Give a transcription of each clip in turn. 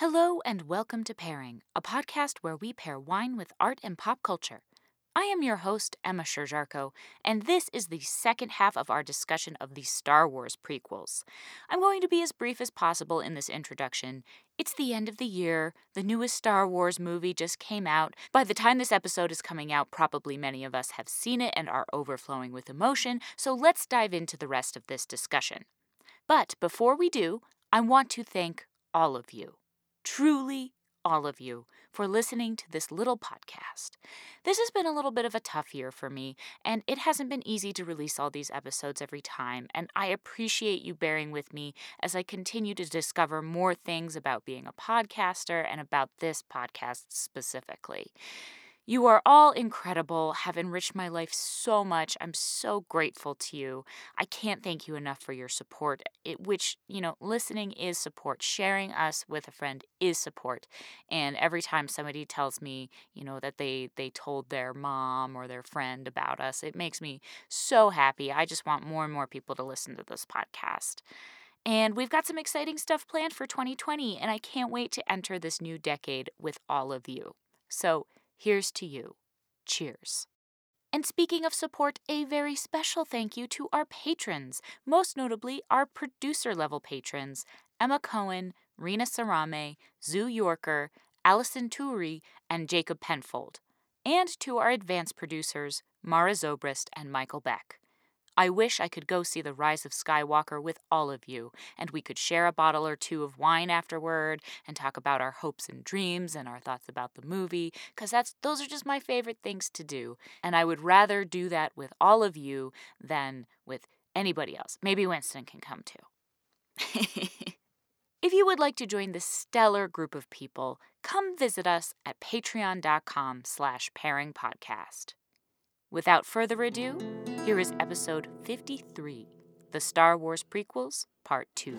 Hello and welcome to Pairing, a podcast where we pair wine with art and pop culture. I am your host, Emma Sherzarko, and this is the second half of our discussion of the Star Wars prequels. I'm going to be as brief as possible in this introduction. It's the end of the year, the newest Star Wars movie just came out. By the time this episode is coming out, probably many of us have seen it and are overflowing with emotion, so let's dive into the rest of this discussion. But before we do, I want to thank all of you. Truly, all of you, for listening to this little podcast. This has been a little bit of a tough year for me, and it hasn't been easy to release all these episodes every time, and I appreciate you bearing with me as I continue to discover more things about being a podcaster and about this podcast specifically. You are all incredible, have enriched my life so much. I'm so grateful to you. I can't thank you enough for your support, which, listening is support. Sharing us with a friend is support. And every time somebody tells me, that they told their mom or their friend about us, it makes me so happy. I just want more and more people to listen to this podcast. And we've got some exciting stuff planned for 2020, and I can't wait to enter this new decade with all of you. So, here's to you. Cheers. And speaking of support, a very special thank you to our patrons, most notably our producer-level patrons, Emma Cohen, Rena Sarame, Zoo Yorker, Allison Turi, and Jacob Penfold, and to our advanced producers, Mara Zobrist and Michael Beck. I wish I could go see The Rise of Skywalker with all of you, and we could share a bottle or two of wine afterward and talk about our hopes and dreams and our thoughts about the movie, because those are just my favorite things to do, and I would rather do that with all of you than with anybody else. Maybe Winston can come too. If you would like to join this stellar group of people, come visit us at patreon.com/pairingpodcast. Without further ado, here is episode 53, The Star Wars Prequels, Part 2.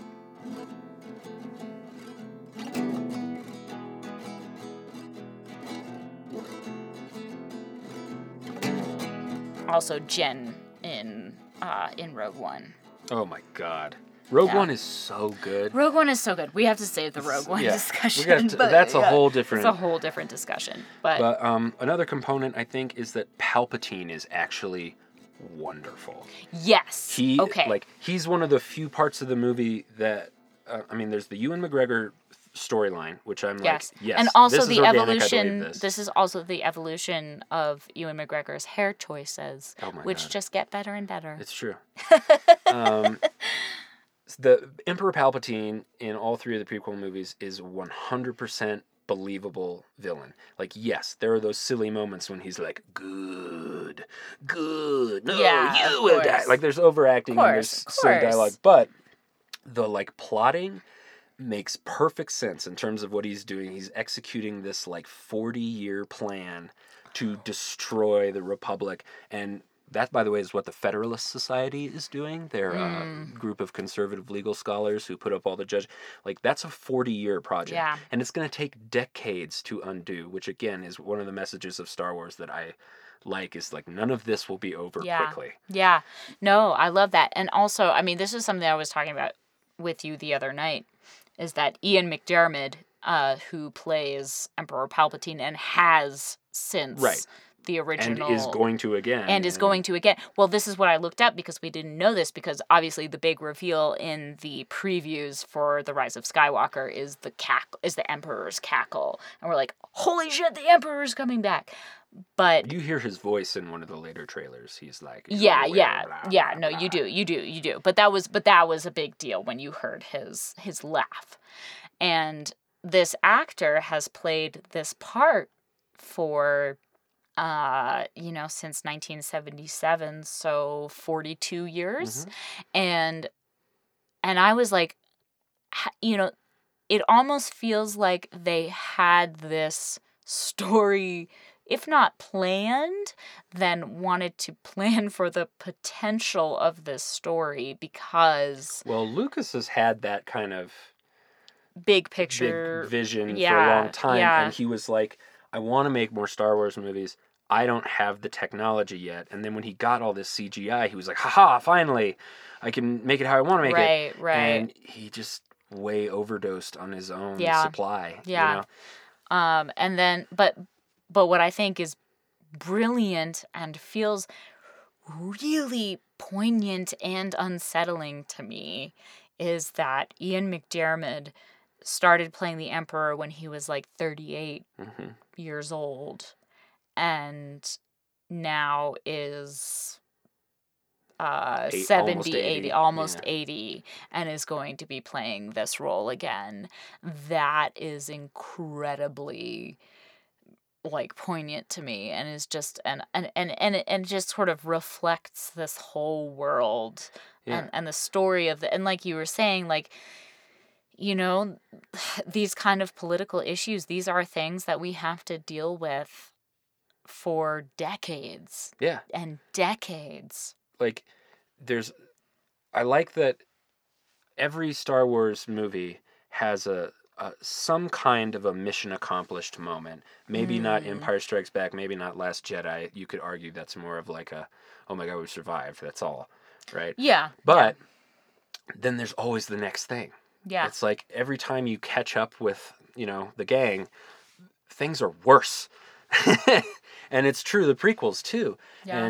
Also Jen in Rogue One. Oh my god. Rogue One is so good. Rogue One is so good. We have to save the Rogue One discussion. That's a whole different discussion. But another component, I think, is that Palpatine is actually wonderful. Yes. He's one of the few parts of the movie that, there's the Ewan McGregor storyline, which I'm and also this the evolution. This is also the evolution of Ewan McGregor's hair choices, which just get better and better. It's true. The Emperor Palpatine in all three of the prequel movies is 100% believable villain. There are those silly moments when he's like, good, no, you will die. There's overacting and there's silly dialogue. But the plotting makes perfect sense in terms of what he's doing. He's executing this 40-year plan to destroy the Republic, and that, by the way, is what the Federalist Society is doing. They're a group of conservative legal scholars who put up all the judges. That's a 40-year project. Yeah. And it's going to take decades to undo, which, again, is one of the messages of Star Wars that I like, is, none of this will be over quickly. Yeah. No, I love that. And also, this is something I was talking about with you the other night, is that Ian McDiarmid, who plays Emperor Palpatine and has since... Right. The original. And is going to again. Well, this is what I looked up because we didn't know this, because obviously the big reveal in the previews for The Rise of Skywalker is the Emperor's cackle. And we're like, holy shit, the Emperor's coming back. But you hear his voice in one of the later trailers. He's like, you do. But that was a big deal when you heard his laugh. And this actor has played this part for since 1977, so 42 years. Mm-hmm. And I was like, it almost feels like they had this story, if not planned, then wanted to plan for the potential of this story because... Well, Lucas has had that kind of... Big picture. Big vision for a long time. Yeah. And he was like... I want to make more Star Wars movies. I don't have the technology yet. And then when he got all this CGI, he was like, haha, finally, I can make it how I want to make it. Right. And he just way overdosed on his own supply. Yeah. You know? And then, but what I think is brilliant and feels really poignant and unsettling to me is that Ian McDiarmid started playing the Emperor when he was like 38 years old, and now is 80, and is going to be playing this role again. That is incredibly like poignant to me, and is just and just sort of reflects this whole world and the story of the, and like you were saying, like, you know, these kind of political issues, these are things that we have to deal with for decades. Yeah. And decades. Like, there's... I like that every Star Wars movie has a some kind of a mission accomplished moment. Maybe not Empire Strikes Back, maybe not Last Jedi. You could argue that's more of like a, oh my God, we survived, that's all, right? Yeah. But then there's always the next thing. Yeah. It's like every time you catch up with, you know, the gang, things are worse. And it's true, the prequels too. Yeah.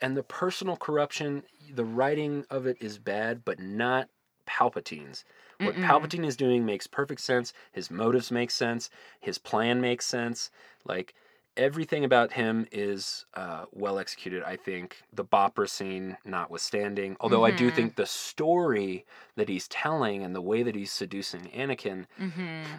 And the personal corruption, the writing of it is bad, but not Palpatine's. What Palpatine is doing makes perfect sense. His motives make sense. His plan makes sense. Like, everything about him is well executed, I think, the Bopper scene notwithstanding. Although I do think the story that he's telling and the way that he's seducing Anakin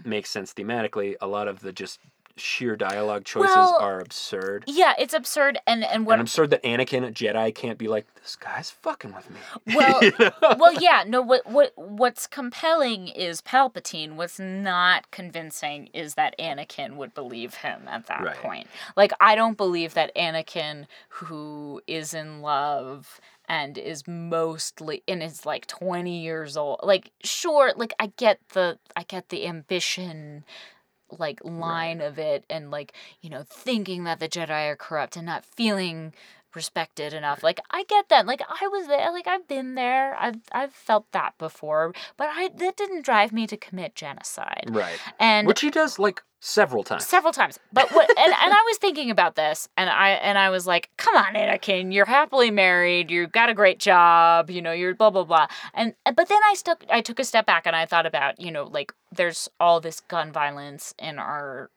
makes sense thematically. A lot of the just sheer dialogue choices are absurd. Yeah, it's absurd. And what... and absurd that Anakin, a Jedi, can't be like, this guy's fucking with me. Well, you know? What's compelling is Palpatine. What's not convincing is that Anakin would believe him at that point. Like, I don't believe that Anakin, who is in love and is mostly, and is like 20 years old. Like, sure, like, I get the ambition, like, line of it, and like, you know, thinking that the Jedi are corrupt and not feeling respected enough. Like, I get that. Like, I was there. Like, I've been there. I've felt that before. But that didn't drive me to commit genocide. Right. And which he does like several times. But what? and I was thinking about this, and I was like, come on, Anakin, you're happily married. You've got a great job. You know, you're blah blah blah. But then I took a step back and I thought about, you know, like, there's all this gun violence in our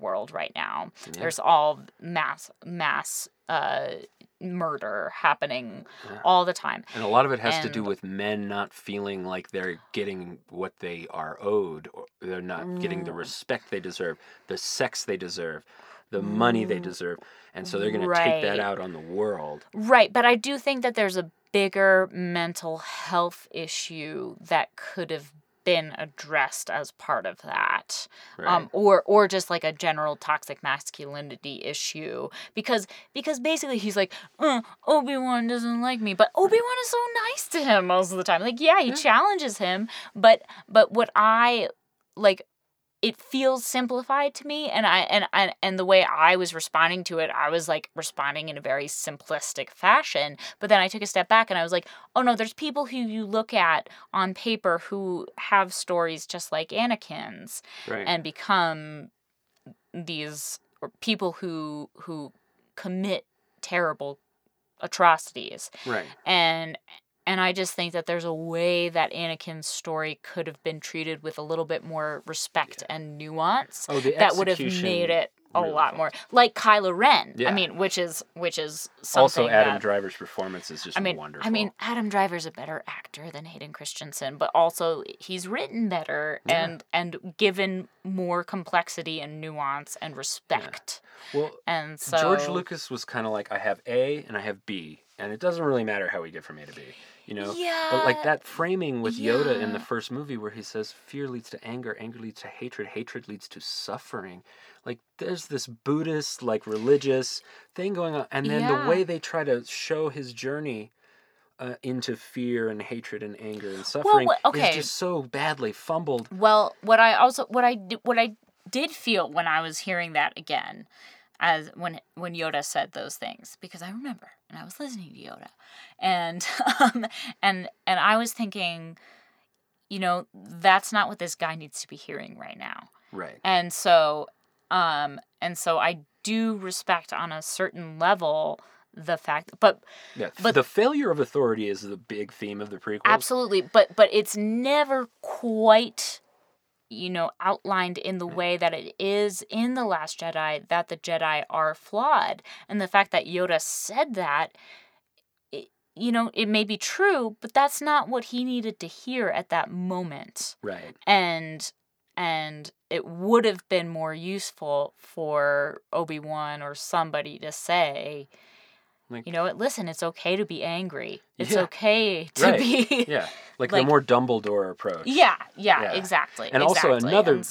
world right now. Yeah. There's all mass murder happening all the time. And a lot of it has to do with men not feeling like they're getting what they are owed, or they're not getting the respect they deserve, the sex they deserve, the money they deserve. And so they're going to take that out on the world. Right. But I do think that there's a bigger mental health issue that could have been addressed as part of that, or just like a general toxic masculinity issue, because basically he's like, Obi-Wan doesn't like me, but Obi-Wan is so nice to him most of the time. Like, yeah, he challenges him, but what I like, it feels simplified to me, and the way I was responding to it, I was like responding in a very simplistic fashion. But then I took a step back and I was like, oh no, there's people who you look at on paper who have stories just like Anakin's, and become these people who commit terrible atrocities. Right. And I just think that there's a way that Anakin's story could have been treated with a little bit more respect and nuance that would have made it a lot more like Kylo Ren. Yeah. I mean, which is something. Also, Adam Driver's performance is just wonderful. I mean, Adam Driver's a better actor than Hayden Christensen, but also he's written better and given more complexity and nuance and respect. Yeah. Well, and so George Lucas was kind of like, I have A and I have B, and it doesn't really matter how we get from A to B. You know, but like that framing with Yoda in the first movie where he says fear leads to anger, anger leads to hatred, hatred leads to suffering. Like, there's this Buddhist, like, religious thing going on. And then the way they try to show his journey into fear and hatred and anger and suffering is just so badly fumbled. Well, what I did feel when I was hearing that again, as when Yoda said those things, because I remember, and I was listening to Yoda, and I was thinking, you know, that's not what this guy needs to be hearing right now. Right. And so I do respect on a certain level the fact, but the failure of authority is the big theme of the prequels. Absolutely. But it's never quite, you know, outlined in the way that it is in The Last Jedi, that the Jedi are flawed. And the fact that Yoda said that, you know, it may be true, but that's not what he needed to hear at that moment. Right. And it would have been more useful for Obi-Wan or somebody to say, like, you know what, listen, it's okay to be angry. It's okay to be... Yeah, like the more Dumbledore approach. Yeah. Exactly. And also another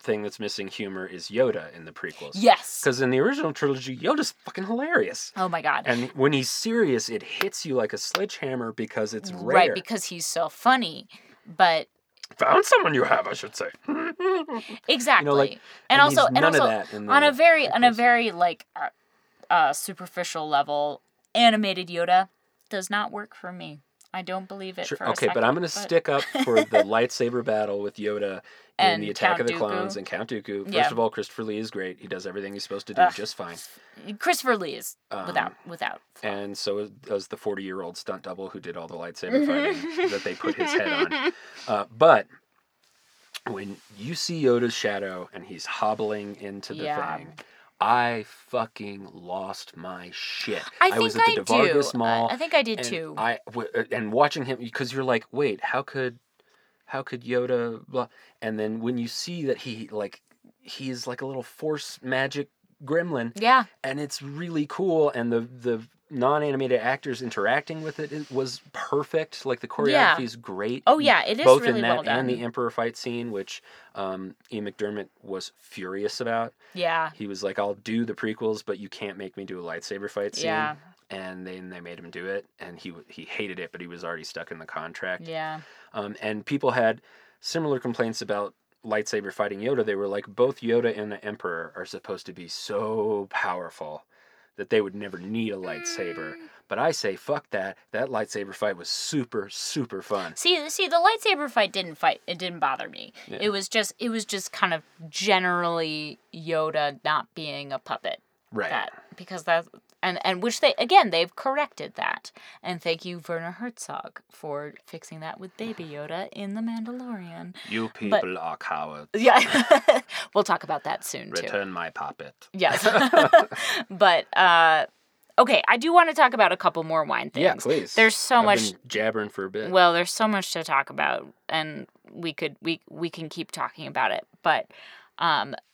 thing that's missing humor is Yoda in the prequels. Yes. Because in the original trilogy, Yoda's fucking hilarious. Oh my God. And when he's serious, it hits you like a sledgehammer because it's rare. Right, because he's so funny, but... Found someone you have, I should say. Exactly. You know, like, and also on a very superficial level, animated Yoda does not work for me. I don't believe it. Sure. But I'm going to stick up for the lightsaber battle with Yoda in the Attack of the Clones and Count Dooku. First of all, Christopher Lee is great. He does everything he's supposed to do just fine. Christopher Lee is without flaw. And so does the 40-year-old stunt double who did all the lightsaber fighting that they put his head on. But when you see Yoda's shadow and he's hobbling into the thing... I fucking lost my shit. I was at the DeVargas Mall. I think I did too. And watching him, because you're like, wait, how could Yoda? Blah. And then when you see that he's like a little force magic gremlin. Yeah. And it's really cool, and the non-animated actors interacting with it was perfect. Like the choreography is great. Oh yeah, it is both really in that well done. And the Emperor fight scene, which Ian McDiarmid was furious about. Yeah, he was like, "I'll do the prequels, but you can't make me do a lightsaber fight scene." Yeah, and then they made him do it, and he hated it, but he was already stuck in the contract. Yeah, and people had similar complaints about lightsaber fighting Yoda. They were like, both Yoda and the Emperor are supposed to be so powerful that they would never need a lightsaber. But I say, fuck that. That lightsaber fight was super, super fun. See, the lightsaber fight. It didn't bother me. Yeah. It was just kind of generally Yoda not being a puppet. Right. Because they've corrected that. And thank you, Werner Herzog, for fixing that with Baby Yoda in The Mandalorian. You people are cowards. Yeah. We'll talk about that soon, too. Return my puppet. Yes. Okay, I do want to talk about a couple more wine things. Yeah, please. There's so much... I've been jabbering for a bit. Well, there's so much to talk about, and we can keep talking about it. But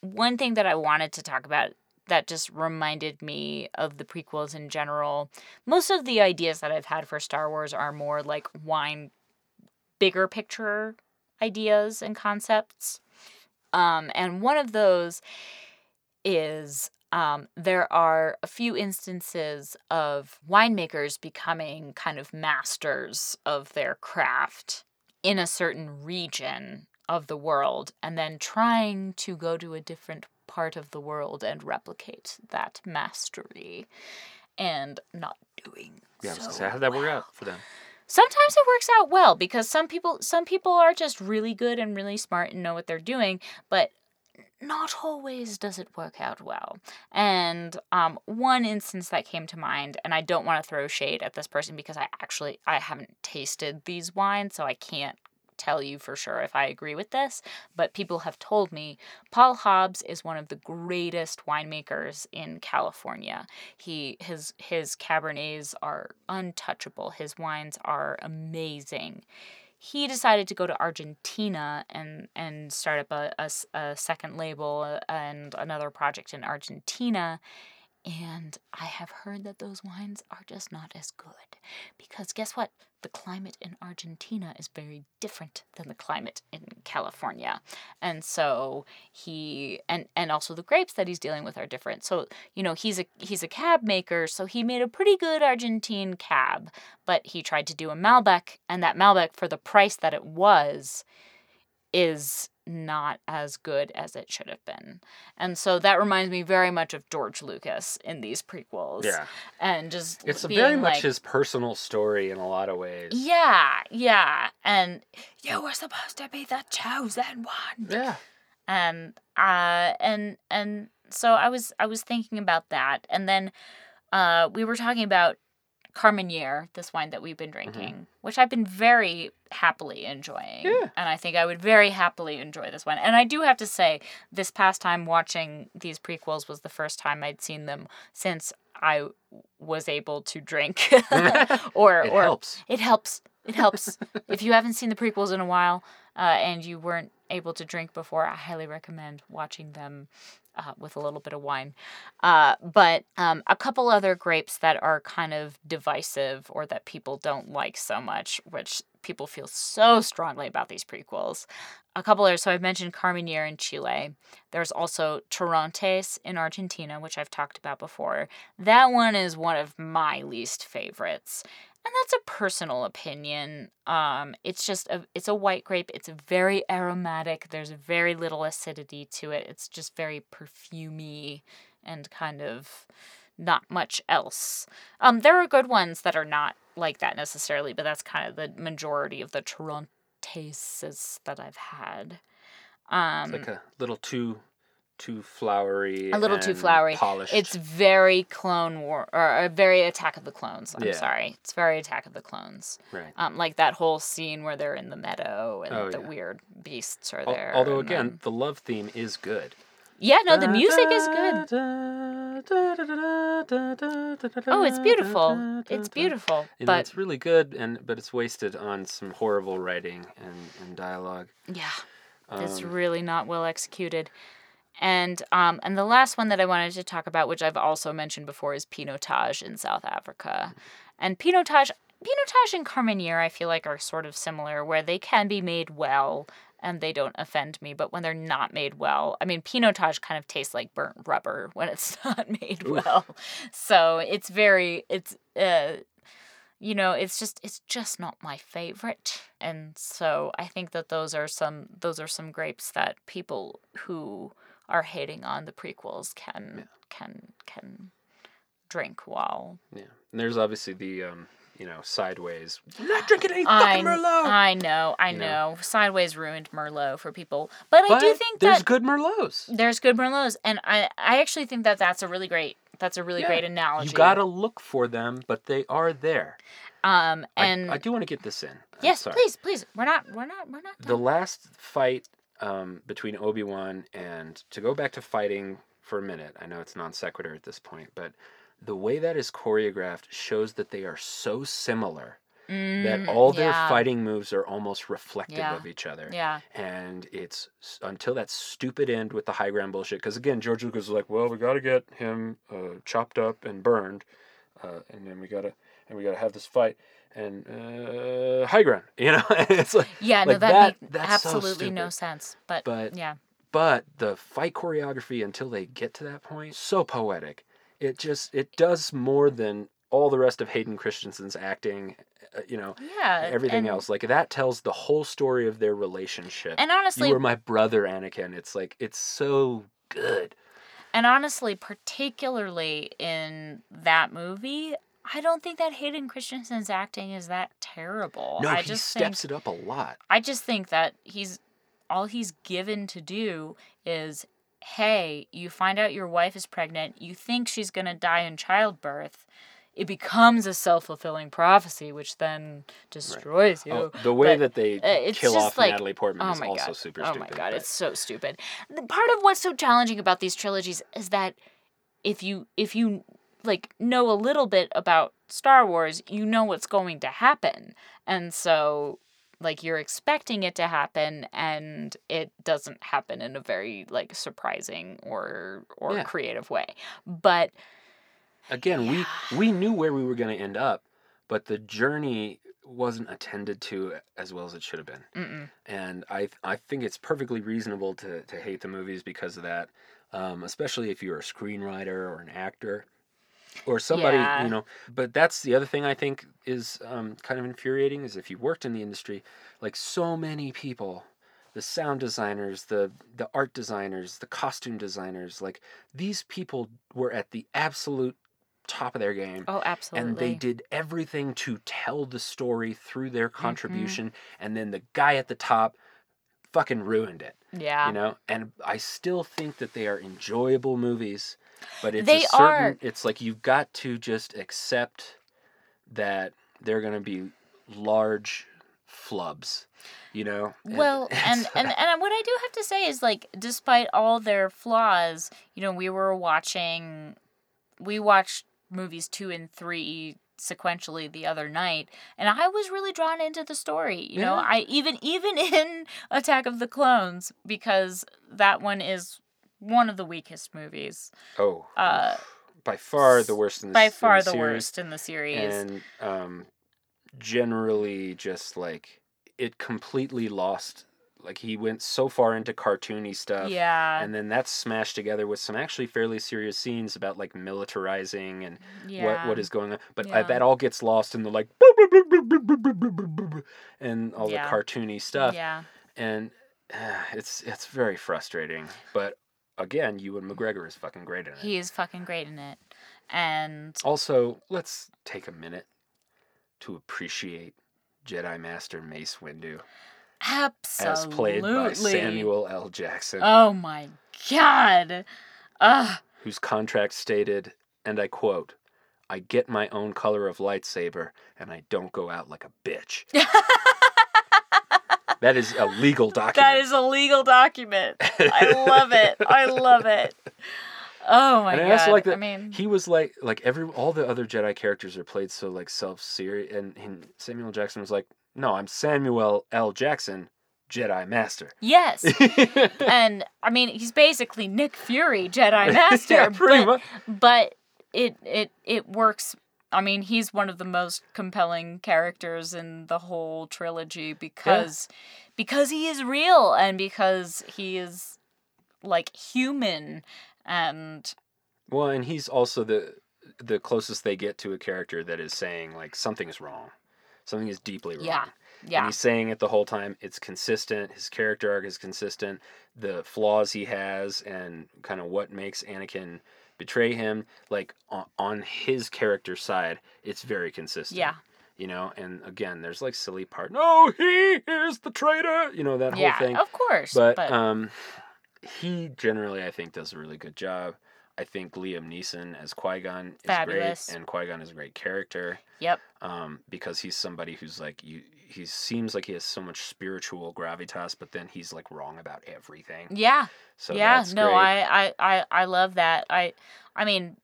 one thing that I wanted to talk about that just reminded me of the prequels in general. Most of the ideas that I've had for Star Wars are more like wine, bigger picture ideas and concepts. And one of those is there are a few instances of winemakers becoming kind of masters of their craft in a certain region of the world and then trying to go to a different part of the world and replicate that mastery and not doing so how did that work out for them? Sometimes it works out well because some people are just really good and really smart and know what they're doing, but not always does it work out well. And one instance that came to mind, and I don't want to throw shade at this person because I haven't tasted these wines, so I can't tell you for sure if I agree with this, but people have told me Paul Hobbs is one of the greatest winemakers in California. His Cabernets are untouchable. His wines are amazing. He decided to go to Argentina and start up a second label and another project in Argentina. And I have heard that those wines are just not as good. Because guess what? The climate in Argentina is very different than the climate in California. And so and also the grapes that he's dealing with are different. So, you know, he's a cab maker, so he made a pretty good Argentine cab. But he tried to do a Malbec, and that Malbec, for the price that it was, is not as good as it should have been. And so that reminds me very much of George Lucas in these prequels. Yeah. And just it's being very much like, his personal story in a lot of ways. Yeah, yeah. And you were supposed to be the chosen one. Yeah. And so I was thinking about that. And then we were talking about Carménère, this wine that we've been drinking, mm-hmm. which I've been very happily enjoying. Yeah. And I think I would very happily enjoy this one. And I do have to say, this past time watching these prequels was the first time I'd seen them since I was able to drink. It helps. If you haven't seen the prequels in a while and you weren't able to drink before, I highly recommend watching them with a little bit of wine. But a couple other grapes that are kind of divisive or that people don't like so much, which people feel so strongly about these prequels. A couple others. So I've mentioned Carménère in Chile. There's also Torrontes in Argentina, which I've talked about before. That one is one of my least favorites. And that's a personal opinion. It's just it's a white grape. It's very aromatic. There's very little acidity to it. It's just very perfumey and kind of not much else. There are good ones that are not like that necessarily, but that's kind of the majority of the Torrontes that I've had. It's like a little too flowery, polished. It's very Clone War, or very Attack of the Clones. I'm sorry, it's very Attack of the Clones. Right. Like that whole scene where they're in the meadow and the weird beasts are there. Although again, the love theme is good. Yeah, no, the music is good. Oh, it's beautiful. It's beautiful, but it's really good, but it's wasted on some horrible writing and dialogue. Yeah, it's really not well executed. And the last one that I wanted to talk about, which I've also mentioned before, is Pinotage in South Africa. And Pinotage and Carménère, I feel like, are sort of similar, where they can be made well and they don't offend me. But when they're not made well, I mean, Pinotage kind of tastes like burnt rubber when it's not made well. So it's very, it's just not my favorite. And so I think that those are some grapes that people who are hating on the prequels can drink while. Yeah, and there's obviously the Sideways. I'm not drinking any fucking Merlot. I know. Sideways ruined Merlot for people, but I do think there's good Merlots. There's good Merlots, and I actually think that that's a really great analogy. You gotta look for them, but they are there. And I do want to get this in. Yes, please. We're not done. The last fight. Between Obi-Wan and, to go back to fighting for a minute, I know it's non sequitur at this point, but the way that is choreographed shows that they are so similar that all their fighting moves are almost reflective of each other. Yeah. And it's until that stupid end with the high ground bullshit, because again, George Lucas was like, well, we got to get him chopped up and burned, and then we got to have this fight. And high ground, it's like, yeah, no, like that makes absolutely so no sense. But the fight choreography until they get to that point, so poetic. It does more than all the rest of Hayden Christensen's acting. Everything else, like, that tells the whole story of their relationship. And honestly, you were my brother, Anakin. It's like, it's so good. And honestly, particularly in that movie, I don't think that Hayden Christensen's acting is that terrible. No, he steps it up a lot. I just think that he's given to do is, hey, you find out your wife is pregnant, you think she's going to die in childbirth, it becomes a self-fulfilling prophecy, which then destroys you. Oh, the way that they kill off Natalie Portman is also super stupid. Oh, my God, it's so stupid. Part of what's so challenging about these trilogies is that if you know a little bit about Star Wars, you know what's going to happen. And so, you're expecting it to happen, and it doesn't happen in a very, surprising or creative way. But... again, we knew where we were going to end up, but the journey wasn't attended to as well as it should have been. Mm-mm. And I think it's perfectly reasonable to hate the movies because of that, especially if you're a screenwriter or an actor... or somebody, but that's the other thing I think is kind of infuriating, is if you worked in the industry, so many people the sound designers, the art designers, the costume designers, like these people were at the absolute top of their game. Oh, absolutely. And they did everything to tell the story through their contribution. Mm-hmm. And then the guy at the top fucking ruined it. Yeah. You know, and I still think that they are enjoyable movies, but it's it's like you've got to just accept that they're going to be large flubs, you know? Well, and what I do have to say is, like, despite all their flaws, you know, we watched movies 2 and 3 sequentially the other night, and I was really drawn into the story, you know? I even in Attack of the Clones, because that one is one of the weakest movies. Oh. By far the worst in the series. And generally just, like, it completely lost... Like, he went so far into cartoony stuff. Yeah. And then that's smashed together with some actually fairly serious scenes about, like, militarizing and what is going on. But that all gets lost in the, like, and all the cartoony stuff. Yeah. And it's very frustrating. But, again, Ewan McGregor is fucking great in it. He is fucking great in it. And... Also, let's take a minute to appreciate Jedi Master Mace Windu. Absolutely. As played by Samuel L. Jackson. Oh my God. Whose contract stated, and I quote, "I get my own color of lightsaber and I don't go out like a bitch." That is a legal document. I love it. Oh my God. And I also like that he was like all the other Jedi characters are played so like self-serious, and Samuel Jackson was like, "No, I'm Samuel L. Jackson, Jedi Master." Yes. And, I mean, he's basically Nick Fury, Jedi Master. Yeah, pretty much. But it works. I mean, he's one of the most compelling characters in the whole trilogy because he is real and because he is, like, human. And... Well, and he's also the closest they get to a character that is saying, like, something is wrong. Something is deeply wrong. Yeah, yeah. And he's saying it the whole time. It's consistent. His character arc is consistent. The flaws he has and kind of what makes Anakin betray him, like, on his character side, it's very consistent. Yeah. You know, and again, there's, like, silly part. No, he is the traitor! You know, that whole thing. Yeah, of course. But... he generally, I think, does a really good job. I think Liam Neeson as Qui-Gon is fabulous. Great, and Qui-Gon is a great character. Yep. Because he's somebody who's like, he seems like he has so much spiritual gravitas, but then he's like wrong about everything. Yeah. So that's great. I love that. I mean,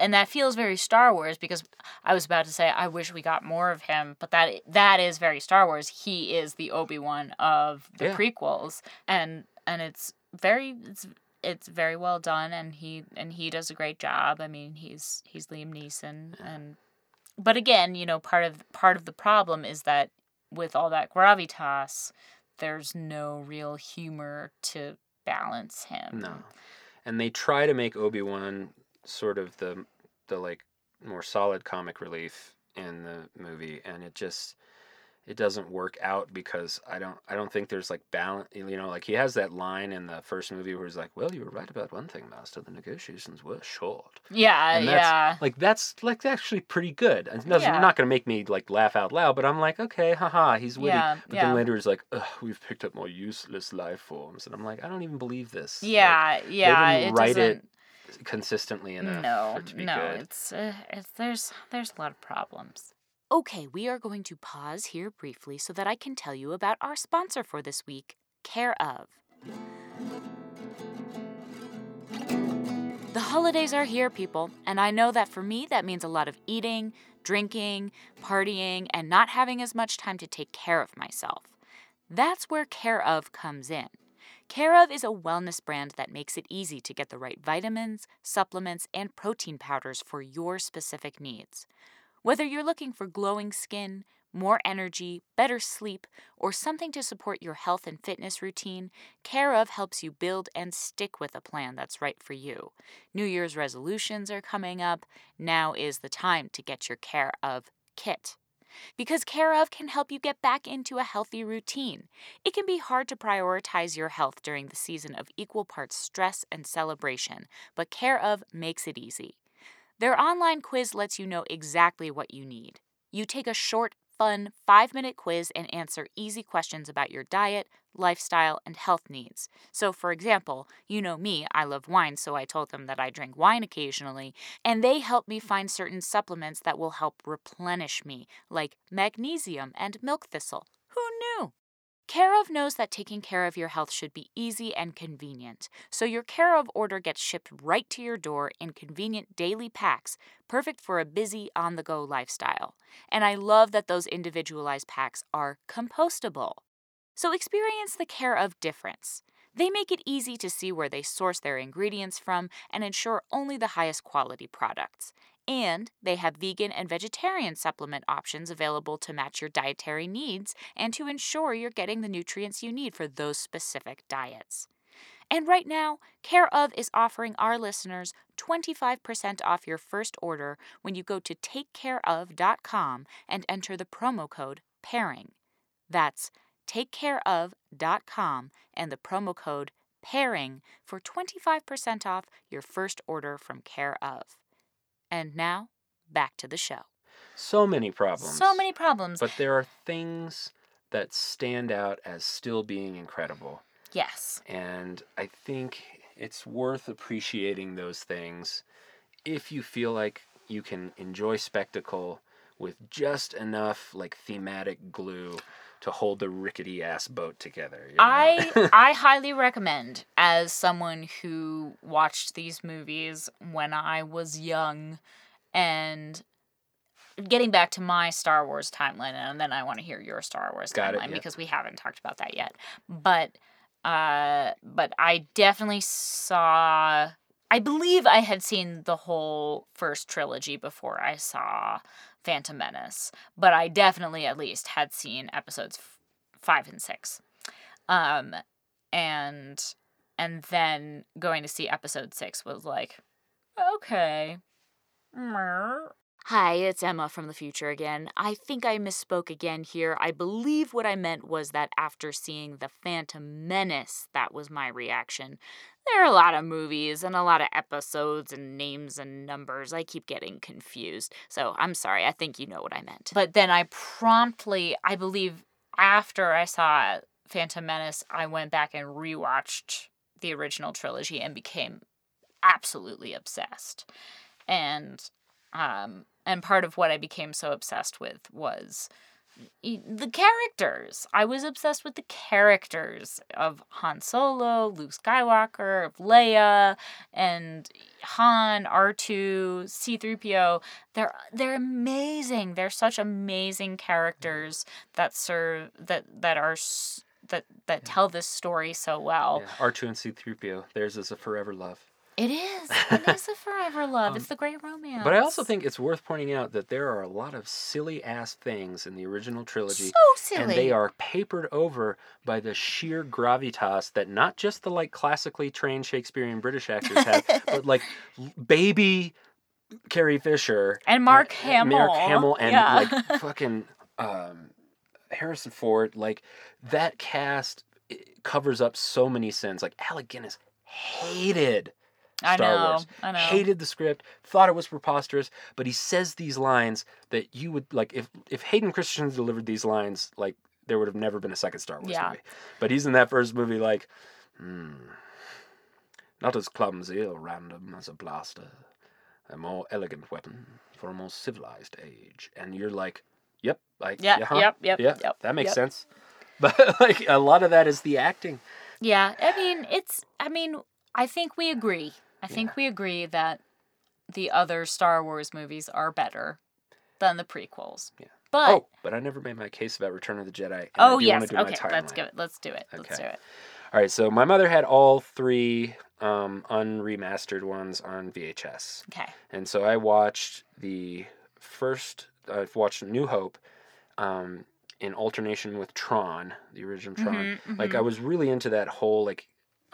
and that feels very Star Wars, because I was about to say I wish we got more of him, but that is very Star Wars. He is the Obi-Wan of the prequels, and it's very well done, and he does a great job. I mean, he's Liam Neeson, but again, you know, part of the problem is that with all that gravitas, there's no real humor to balance him. No, and they try to make Obi-Wan sort of the like more solid comic relief in the movie, and it doesn't work out because I don't think there's like balance, you know, like he has that line in the first movie where he's like, "Well, you were right about one thing, Master. The negotiations were short." Yeah, and that's actually pretty good. It's not going to make me like laugh out loud, but I'm like, okay, haha, he's witty. Yeah, but then later he's like, "Ugh, we've picked up more useless life forms," and I'm like, I don't even believe this. Yeah, like, yeah, they didn't write it consistently enough for it to be good. No, it's there's a lot of problems. Okay, we are going to pause here briefly so that I can tell you about our sponsor for this week, Care Of. The holidays are here, people, and I know that for me that means a lot of eating, drinking, partying, and not having as much time to take care of myself. That's where Care Of comes in. Care Of is a wellness brand that makes it easy to get the right vitamins, supplements, and protein powders for your specific needs. Whether you're looking for glowing skin, more energy, better sleep, or something to support your health and fitness routine, Care Of helps you build and stick with a plan that's right for you. New Year's resolutions are coming up. Now is the time to get your Care Of kit. Because Care Of can help you get back into a healthy routine. It can be hard to prioritize your health during the season of equal parts stress and celebration, but Care Of makes it easy. Their online quiz lets you know exactly what you need. You take a short, fun, 5-minute quiz and answer easy questions about your diet, lifestyle, and health needs. So, for example, you know me, I love wine, so I told them that I drink wine occasionally, and they helped me find certain supplements that will help replenish me, like magnesium and milk thistle. Who knew? Care Of knows that taking care of your health should be easy and convenient, so your Care Of order gets shipped right to your door in convenient daily packs, perfect for a busy, on-the-go lifestyle. And I love that those individualized packs are compostable. So experience the Care Of difference. They make it easy to see where they source their ingredients from and ensure only the highest quality products. And they have vegan and vegetarian supplement options available to match your dietary needs and to ensure you're getting the nutrients you need for those specific diets. And right now, Care Of is offering our listeners 25% off your first order when you go to TakeCareOf.com and enter the promo code PAIRING. That's TakeCareOf.com and the promo code PAIRING for 25% off your first order from Care Of. And now, back to the show. So many problems. So many problems. But there are things that stand out as still being incredible. Yes. And I think it's worth appreciating those things if you feel like you can enjoy spectacle with just enough, like, thematic glue to hold the rickety-ass boat together. You know? I highly recommend, as someone who watched these movies when I was young, and getting back to my Star Wars timeline, and then I want to hear your Star Wars timeline, because we haven't talked about that yet. But I definitely saw... I believe I had seen the whole first trilogy before I saw Phantom Menace, but I definitely at least had seen episodes 5 and 6. And then going to see episode 6 was like, okay. Hi, it's Emma from the future again. I think I misspoke again here. I believe what I meant was that after seeing The Phantom Menace, that was my reaction. There are a lot of movies and a lot of episodes and names and numbers. I keep getting confused. So I'm sorry. I think you know what I meant. But then I promptly, I believe after I saw Phantom Menace, I went back and rewatched the original trilogy and became absolutely obsessed. And part of what I became so obsessed with was the characters. I was obsessed with the characters of Han Solo, Luke Skywalker, of Leia, and Han, R2, C-3PO. They're amazing. They're such amazing characters that serve that tell this story so well. Yeah. R2 and C-3PO. Theirs is a forever love. It is. It is a forever love. It's the great romance. But I also think it's worth pointing out that there are a lot of silly-ass things in the original trilogy. So silly. And they are papered over by the sheer gravitas that not just the, like, classically trained Shakespearean British actors have, but, like, baby Carrie Fisher. And Mark Hamill. Mark Hamill and, like, fucking Harrison Ford. Like, that cast covers up so many sins. Like, Alec Guinness hated Star Wars. Hated the script, thought it was preposterous, but he says these lines that you would, like, if Hayden Christensen delivered these lines, like, there would have never been a second Star Wars movie. But he's in that first movie like, not as clumsy or random as a blaster, a more elegant weapon for a more civilized age. And you're like, yep, that makes sense. But, like, a lot of that is the acting. Yeah, I mean, I think we agree. We agree that the other Star Wars movies are better than the prequels. Yeah. But I never made my case about Return of the Jedi. Oh, yes. Okay, let's do it. All right, so my mother had all 3 unremastered ones on VHS. Okay. And so I watched I've watched New Hope, in alternation with Tron, the original Tron. Mm-hmm, mm-hmm. Like, I was really into that whole, like,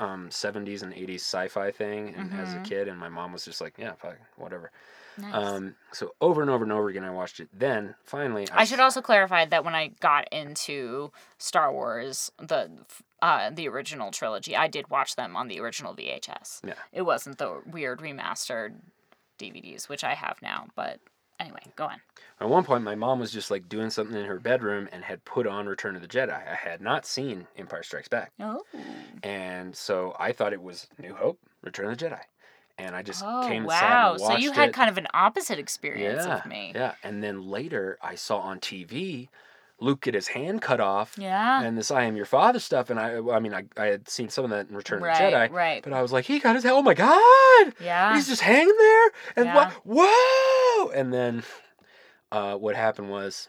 70s and 80s sci-fi thing and as a kid, and my mom was just like, yeah, fuck, whatever. Nice. So over and over and over again, I watched it. Then, finally... I should also clarify that when I got into Star Wars, the original trilogy, I did watch them on the original VHS. Yeah. It wasn't the weird remastered DVDs, which I have now, but... Anyway, go on. At one point, my mom was just like doing something in her bedroom and had put on Return of the Jedi. I had not seen Empire Strikes Back. Oh. And so I thought it was New Hope, Return of the Jedi. And I just came and sat and watched it. So you had kind of an opposite experience of me. Yeah. And then later I saw on TV Luke get his hand cut off. Yeah. And this I am your father stuff. And I mean, I had seen some of that in Return of the Jedi. Right. But I was like, he got his hand. Oh my God. Yeah. He's just hanging there. And what? And then what happened was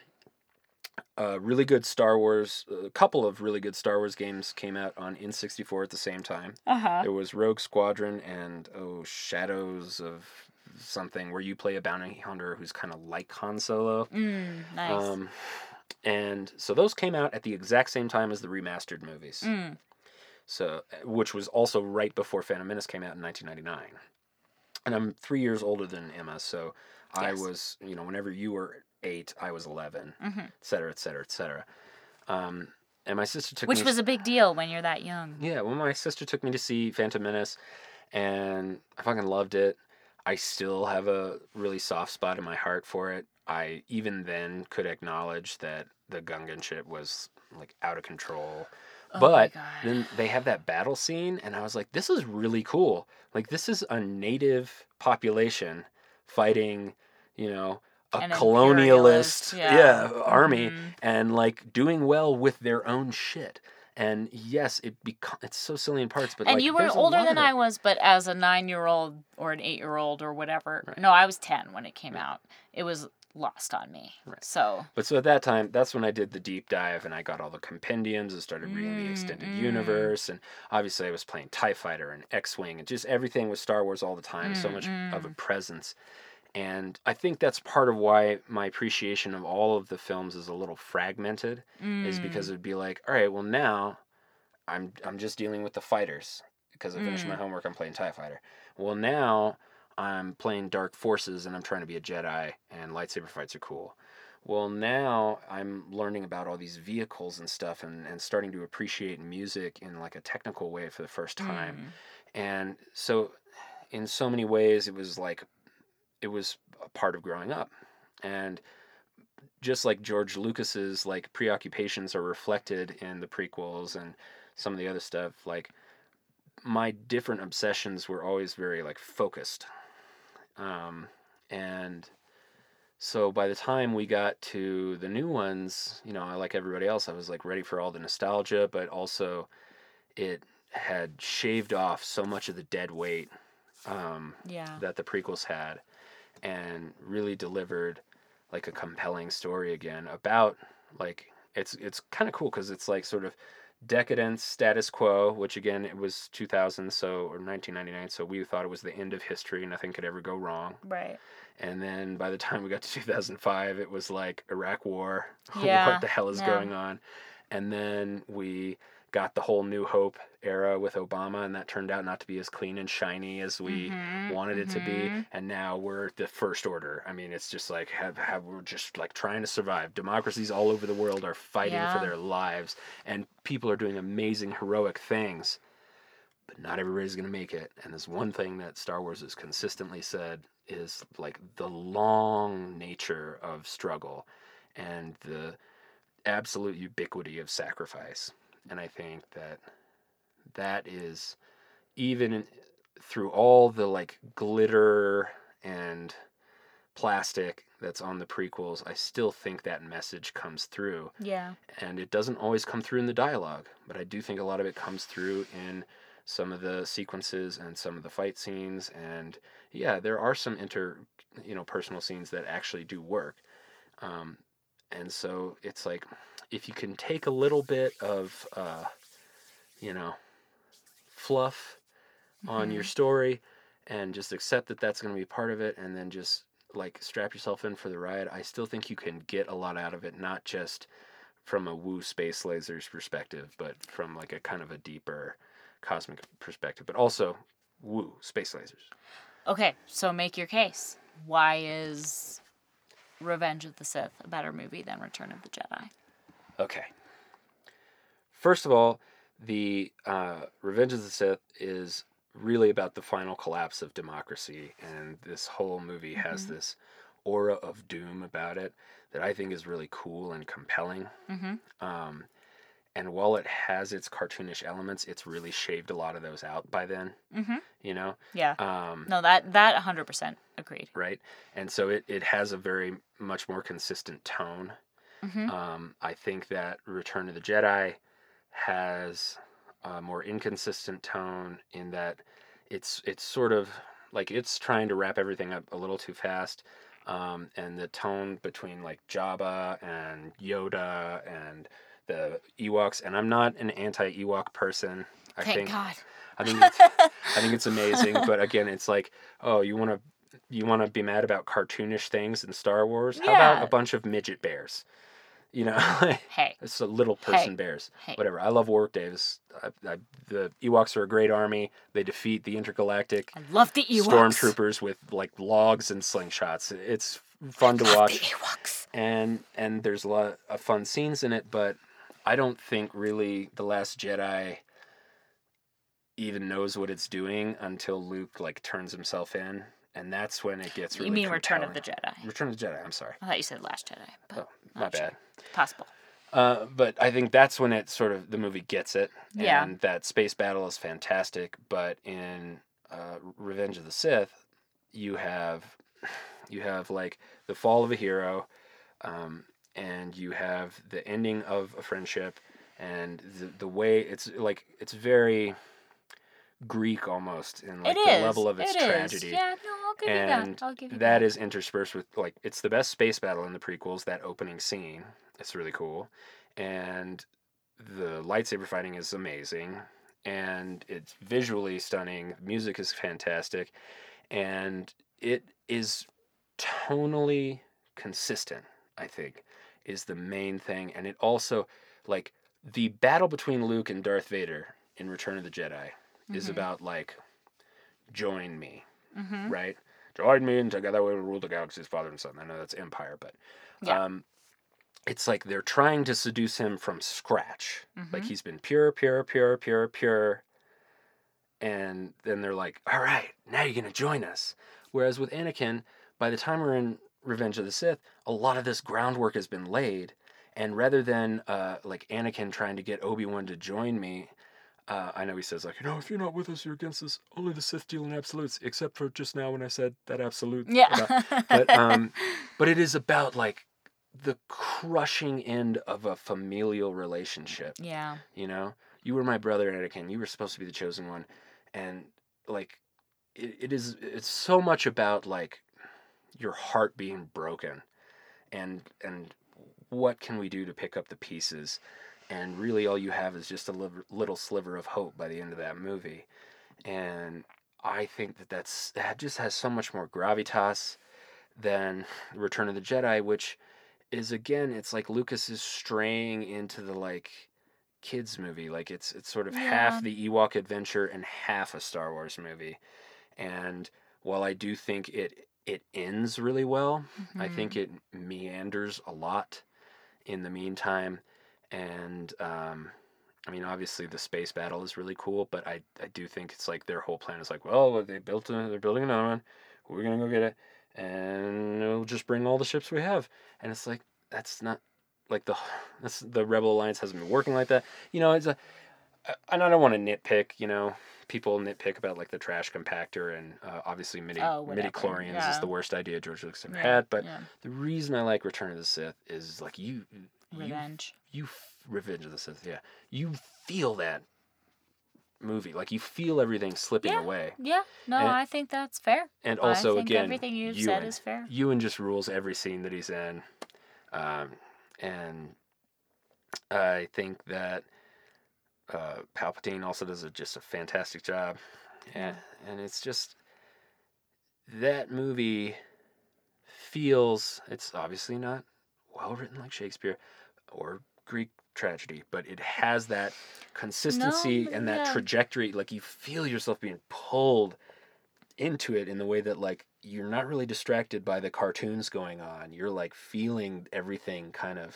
a really good Star Wars, a couple of really good Star Wars games came out on N64 at the same time. There was Rogue Squadron and Shadows of something, where you play a bounty hunter who's kind of like Han Solo. Nice. And so those came out at the exact same time as the remastered movies. So, which was also right before Phantom Menace came out in 1999. And I'm 3 years older than Emma, so... I was, you know, whenever you were 8, I was 11, et cetera, et cetera, et cetera. And my sister took me... Which was a big deal when you're that young. Yeah, well, my sister took me to see Phantom Menace, and I fucking loved it. I still have a really soft spot in my heart for it. I even then could acknowledge that the Gungan shit was, like, out of control. But then they have that battle scene, and I was like, this is really cool. Like, this is a native population fighting... You know, a colonialist army, and like doing well with their own shit. And yes, it's so silly in parts, but and you were older than I was, but as a 9-year-old or an 8-year-old or whatever. Right. No, I was 10 when it came out. It was lost on me. Right. So at that time, that's when I did the deep dive and I got all the compendiums and started reading the extended universe. And obviously, I was playing TIE Fighter and X-Wing and just everything with Star Wars all the time. So much of a presence. And I think that's part of why my appreciation of all of the films is a little fragmented, is because it'd be like, all right, well now I'm just dealing with the fighters because I finished my homework, I'm playing TIE Fighter. Well, now I'm playing Dark Forces and I'm trying to be a Jedi and lightsaber fights are cool. Well, now I'm learning about all these vehicles and stuff and starting to appreciate music in like a technical way for the first time. And so in so many ways it was a part of growing up. And just like George Lucas's like preoccupations are reflected in the prequels and some of the other stuff, like my different obsessions were always very like focused. And so by the time we got to the new ones, you know, like everybody else, I was like ready for all the nostalgia, but also it had shaved off so much of the dead weight that the prequels had. And really delivered like a compelling story again about like it's kind of cool because it's like sort of decadence, status quo, which again it was 2000 or 1999, so we thought it was the end of history, nothing could ever go wrong. Right. And then by the time we got to 2005, it was like Iraq War. What the hell is going on? And then we got the whole New Hope era with Obama, and that turned out not to be as clean and shiny as we wanted it to be. And now we're the First Order. I mean, it's just like we're just like trying to survive. Democracies all over the world are fighting for their lives, and people are doing amazing, heroic things. But not everybody's going to make it. And there's one thing that Star Wars has consistently said is like the long nature of struggle and the absolute ubiquity of sacrifice. And I think that is, even through all the like glitter and plastic that's on the prequels, I still think that message comes through. Yeah. And it doesn't always come through in the dialogue, but I do think a lot of it comes through in some of the sequences and some of the fight scenes. And yeah, there are some personal scenes that actually do work. And so it's like, if you can take a little bit of, fluff on your story and just accept that that's going to be part of it and then just, like, strap yourself in for the ride, I still think you can get a lot out of it, not just from a woo space lasers perspective, but from, like, a kind of a deeper cosmic perspective, but also, woo, space lasers. Okay, so make your case. Why is Revenge of the Sith a better movie than Return of the Jedi? Okay. First of all, the Revenge of the Sith is really about the final collapse of democracy, and this whole movie has this aura of doom about it that I think is really cool and compelling. And while it has its cartoonish elements, it's really shaved a lot of those out by then, you know? Yeah. No, that 100% agreed. Right? And so it has a very much more consistent tone. I think that Return of the Jedi has a more inconsistent tone in that it's sort of like it's trying to wrap everything up a little too fast. And the tone between like Jabba and Yoda and the Ewoks, and I'm not an anti-Ewok person. Thank God. I think it's amazing, but again, it's like, oh, you want to be mad about cartoonish things in Star Wars? Yeah. How about a bunch of midget bears? You know, hey, it's a little person bears. Hey. Whatever. I love Warwick Davis. The Ewoks are a great army. They defeat the intergalactic. I love the Ewoks. Stormtroopers with like logs and slingshots. It's fun to watch. The Ewoks. And there's a lot of fun scenes in it, but I don't think really The Last Jedi even knows what it's doing until Luke like turns himself in, and that's when it gets really compelling. You mean Return of the Jedi? Return of the Jedi, I'm sorry. I thought you said Last Jedi. But oh, my bad. Possible. But I think that's when it sort of, the movie gets it. Yeah. And that space battle is fantastic, but in Revenge of the Sith, you have like the fall of a hero, and you have the ending of a friendship, and the way it's like, it's very Greek almost in like the level of its tragedy. Yeah, no, I'll give you that. I'll give you that. That is interspersed with like, it's the best space battle in the prequels, that opening scene. It's really cool. And the lightsaber fighting is amazing, and it's visually stunning. Music is fantastic, and it is tonally consistent, I think, is the main thing. And it also, like, the battle between Luke and Darth Vader in Return of the Jedi is about, like, join me, right? Join me, and together we will rule the galaxy's father and son. I know that's Empire, but yeah. It's like they're trying to seduce him from scratch. Like, he's been pure, and then they're like, all right, now you're going to join us. Whereas with Anakin, by the time we're in Revenge of the Sith, a lot of this groundwork has been laid, and rather than, like, Anakin trying to get Obi-Wan to join me, I know he says, like, you know, if you're not with us, you're against us. Only the Sith deal in absolutes, except for just now when I said that absolute. Yeah. But it is about, like, the crushing end of a familial relationship. Yeah. You know? You were my brother, Anakin. You were supposed to be the chosen one. And, like, it's so much about, like, your heart being broken, and what can we do to pick up the pieces, and really all you have is just a little sliver of hope by the end of that movie. And I think that just has so much more gravitas than Return of the Jedi, which is, again, it's like Lucas is straying into the, like, kids movie. Like, it's sort of half the Ewok adventure and half a Star Wars movie. And while I do think it ends really well, I think it meanders a lot in the meantime. And, I mean, obviously the space battle is really cool, but I do think it's like their whole plan is like, well, they're building another one. We're going to go get it. And we'll just bring all the ships we have. And it's like, that's not like the Rebel Alliance hasn't been working like that. You know, it's and I don't want to nitpick, you know, people nitpick about like the trash compactor, and obviously midi-chlorians is the worst idea George Lucas ever had. But the reason I like Return of the Sith is like Revenge of the Sith, yeah. You feel that movie, like you feel everything slipping away. Yeah, no, and I think that's fair. And also, I think everything you've said is fair. Ewan just rules every scene that he's in, and I think that Palpatine also does just a fantastic job, and it's just that movie feels, it's obviously not well written like Shakespeare or Greek tragedy, but it has that consistency and that trajectory. Like, you feel yourself being pulled into it in the way that, like, you're not really distracted by the cartoons going on. You're, like, feeling everything kind of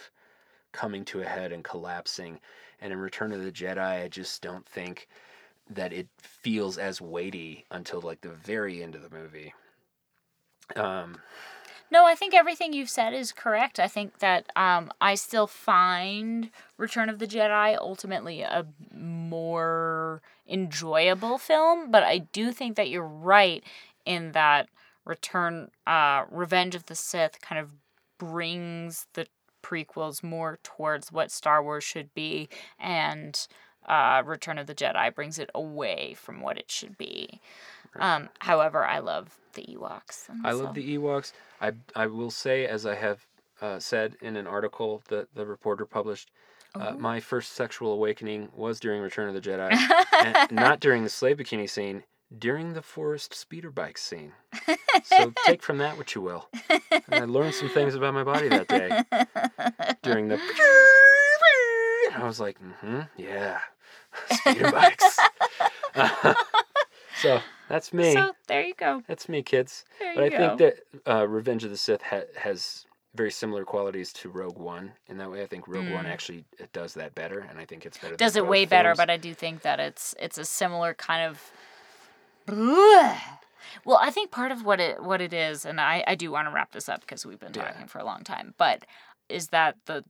coming to a head and collapsing. And in Return of the Jedi, I just don't think that it feels as weighty until, like, the very end of the movie. No, I think everything you've said is correct. I think that I still find Return of the Jedi ultimately a more enjoyable film, but I do think that you're right in that Revenge of the Sith kind of brings the prequels more towards what Star Wars should be, and Return of the Jedi brings it away from what it should be. However, I love the Ewoks. I love the Ewoks. I will say, as I have said in an article that the Reporter published, my first sexual awakening was during Return of the Jedi, and not during the slave bikini scene, during the forest speeder bike scene. So take from that what you will. And I learned some things about my body that day. During the... I was like, yeah, speeder bikes. So... that's me. So, there you go. That's me, kids. But I think that Revenge of the Sith has very similar qualities to Rogue One in that way. I think Rogue One actually it does that better, and I think it's better. Does it way better, but I do think that it's a similar kind of... Well, I think part of what it is, and I do want to wrap this up because we've been talking for a long time, but is that the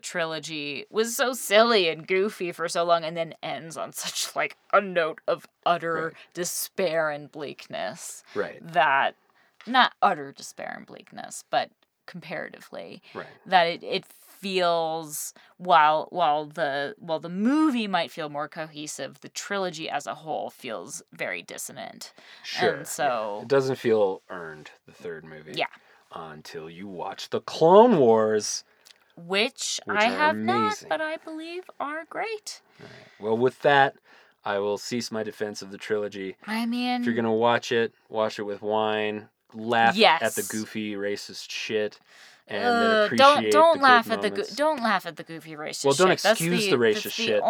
trilogy was so silly and goofy for so long, and then ends on such, like, a note of utter despair and bleakness. Right. That, not utter despair and bleakness, but comparatively. Right. That it feels, while the movie might feel more cohesive, the trilogy as a whole feels very dissonant. Sure. And so... it doesn't feel earned, the third movie. Yeah. Until you watch The Clone Wars... Which I have amazing. Not, but I believe are great. All right. Well, with that, I will cease my defense of the trilogy. I mean... if you're going to watch it with wine. Laugh at the goofy, racist shit. And then appreciate don't the laugh at moments. Don't laugh at the goofy, racist shit. Well, don't excuse the racist shit.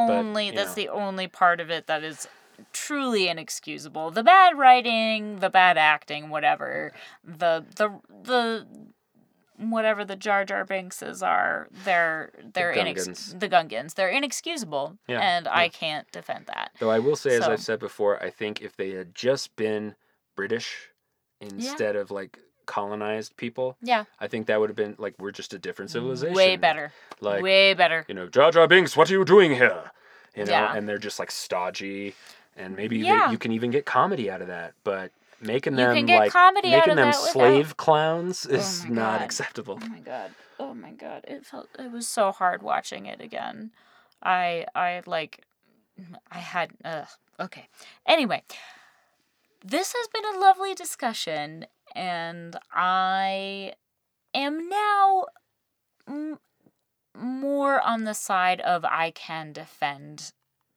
That's the only part of it that is truly inexcusable. The bad writing, the bad acting, whatever. The whatever the Jar Jar Binkses are, they're the Gungans. They're inexcusable, and I can't defend that. Though I will say, as I've said before, I think if they had just been British instead of, like, colonized people, I think that would have been, like, we're just a different civilization. Way better. Like, way better. You know, Jar Jar Binks, what are you doing here? You know, and they're just, like, stodgy, and maybe you can even get comedy out of that, but... Making them slave clowns is not acceptable. Oh my god! It was so hard watching it again. Okay. Anyway, this has been a lovely discussion, and I am now more on the side of I can defend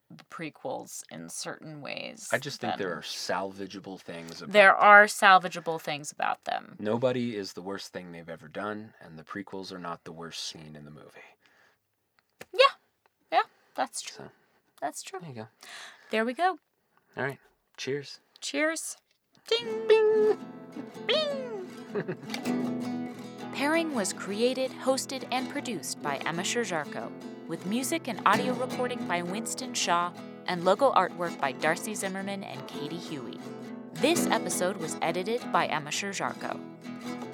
the prequels in certain ways. I just think there are salvageable things about them. Nobody is the worst thing they've ever done, and the prequels are not the worst scene in the movie. Yeah, that's true. So, that's true. There you go. There we go. All right. Cheers. Cheers. Ding, bing, bing. Pairing was created, hosted, and produced by Emma Sherzarko, with music and audio recording by Winston Shaw and logo artwork by Darcy Zimmerman and Katie Huey. This episode was edited by Emma Sherzarko.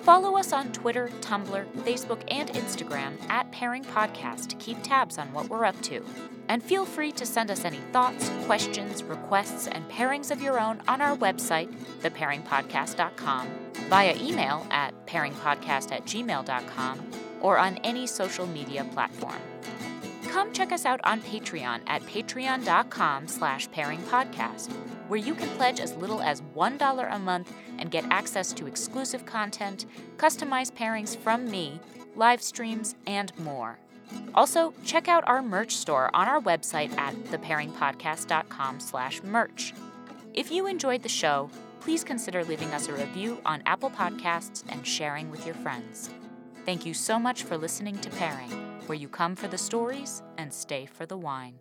Follow us on Twitter, Tumblr, Facebook, and Instagram @PairingPodcast to keep tabs on what we're up to. And feel free to send us any thoughts, questions, requests, and pairings of your own on our website, thepairingpodcast.com, via email at pairingpodcast@gmail.com, or on any social media platform. Come check us out on Patreon at patreon.com/pairingpodcast, where you can pledge as little as $1 a month and get access to exclusive content, customized pairings from me, live streams, and more. Also, check out our merch store on our website at thepairingpodcast.com/merch. If you enjoyed the show, please consider leaving us a review on Apple Podcasts and sharing with your friends. Thank you so much for listening to Pairing. where you come for the stories and stay for the wine.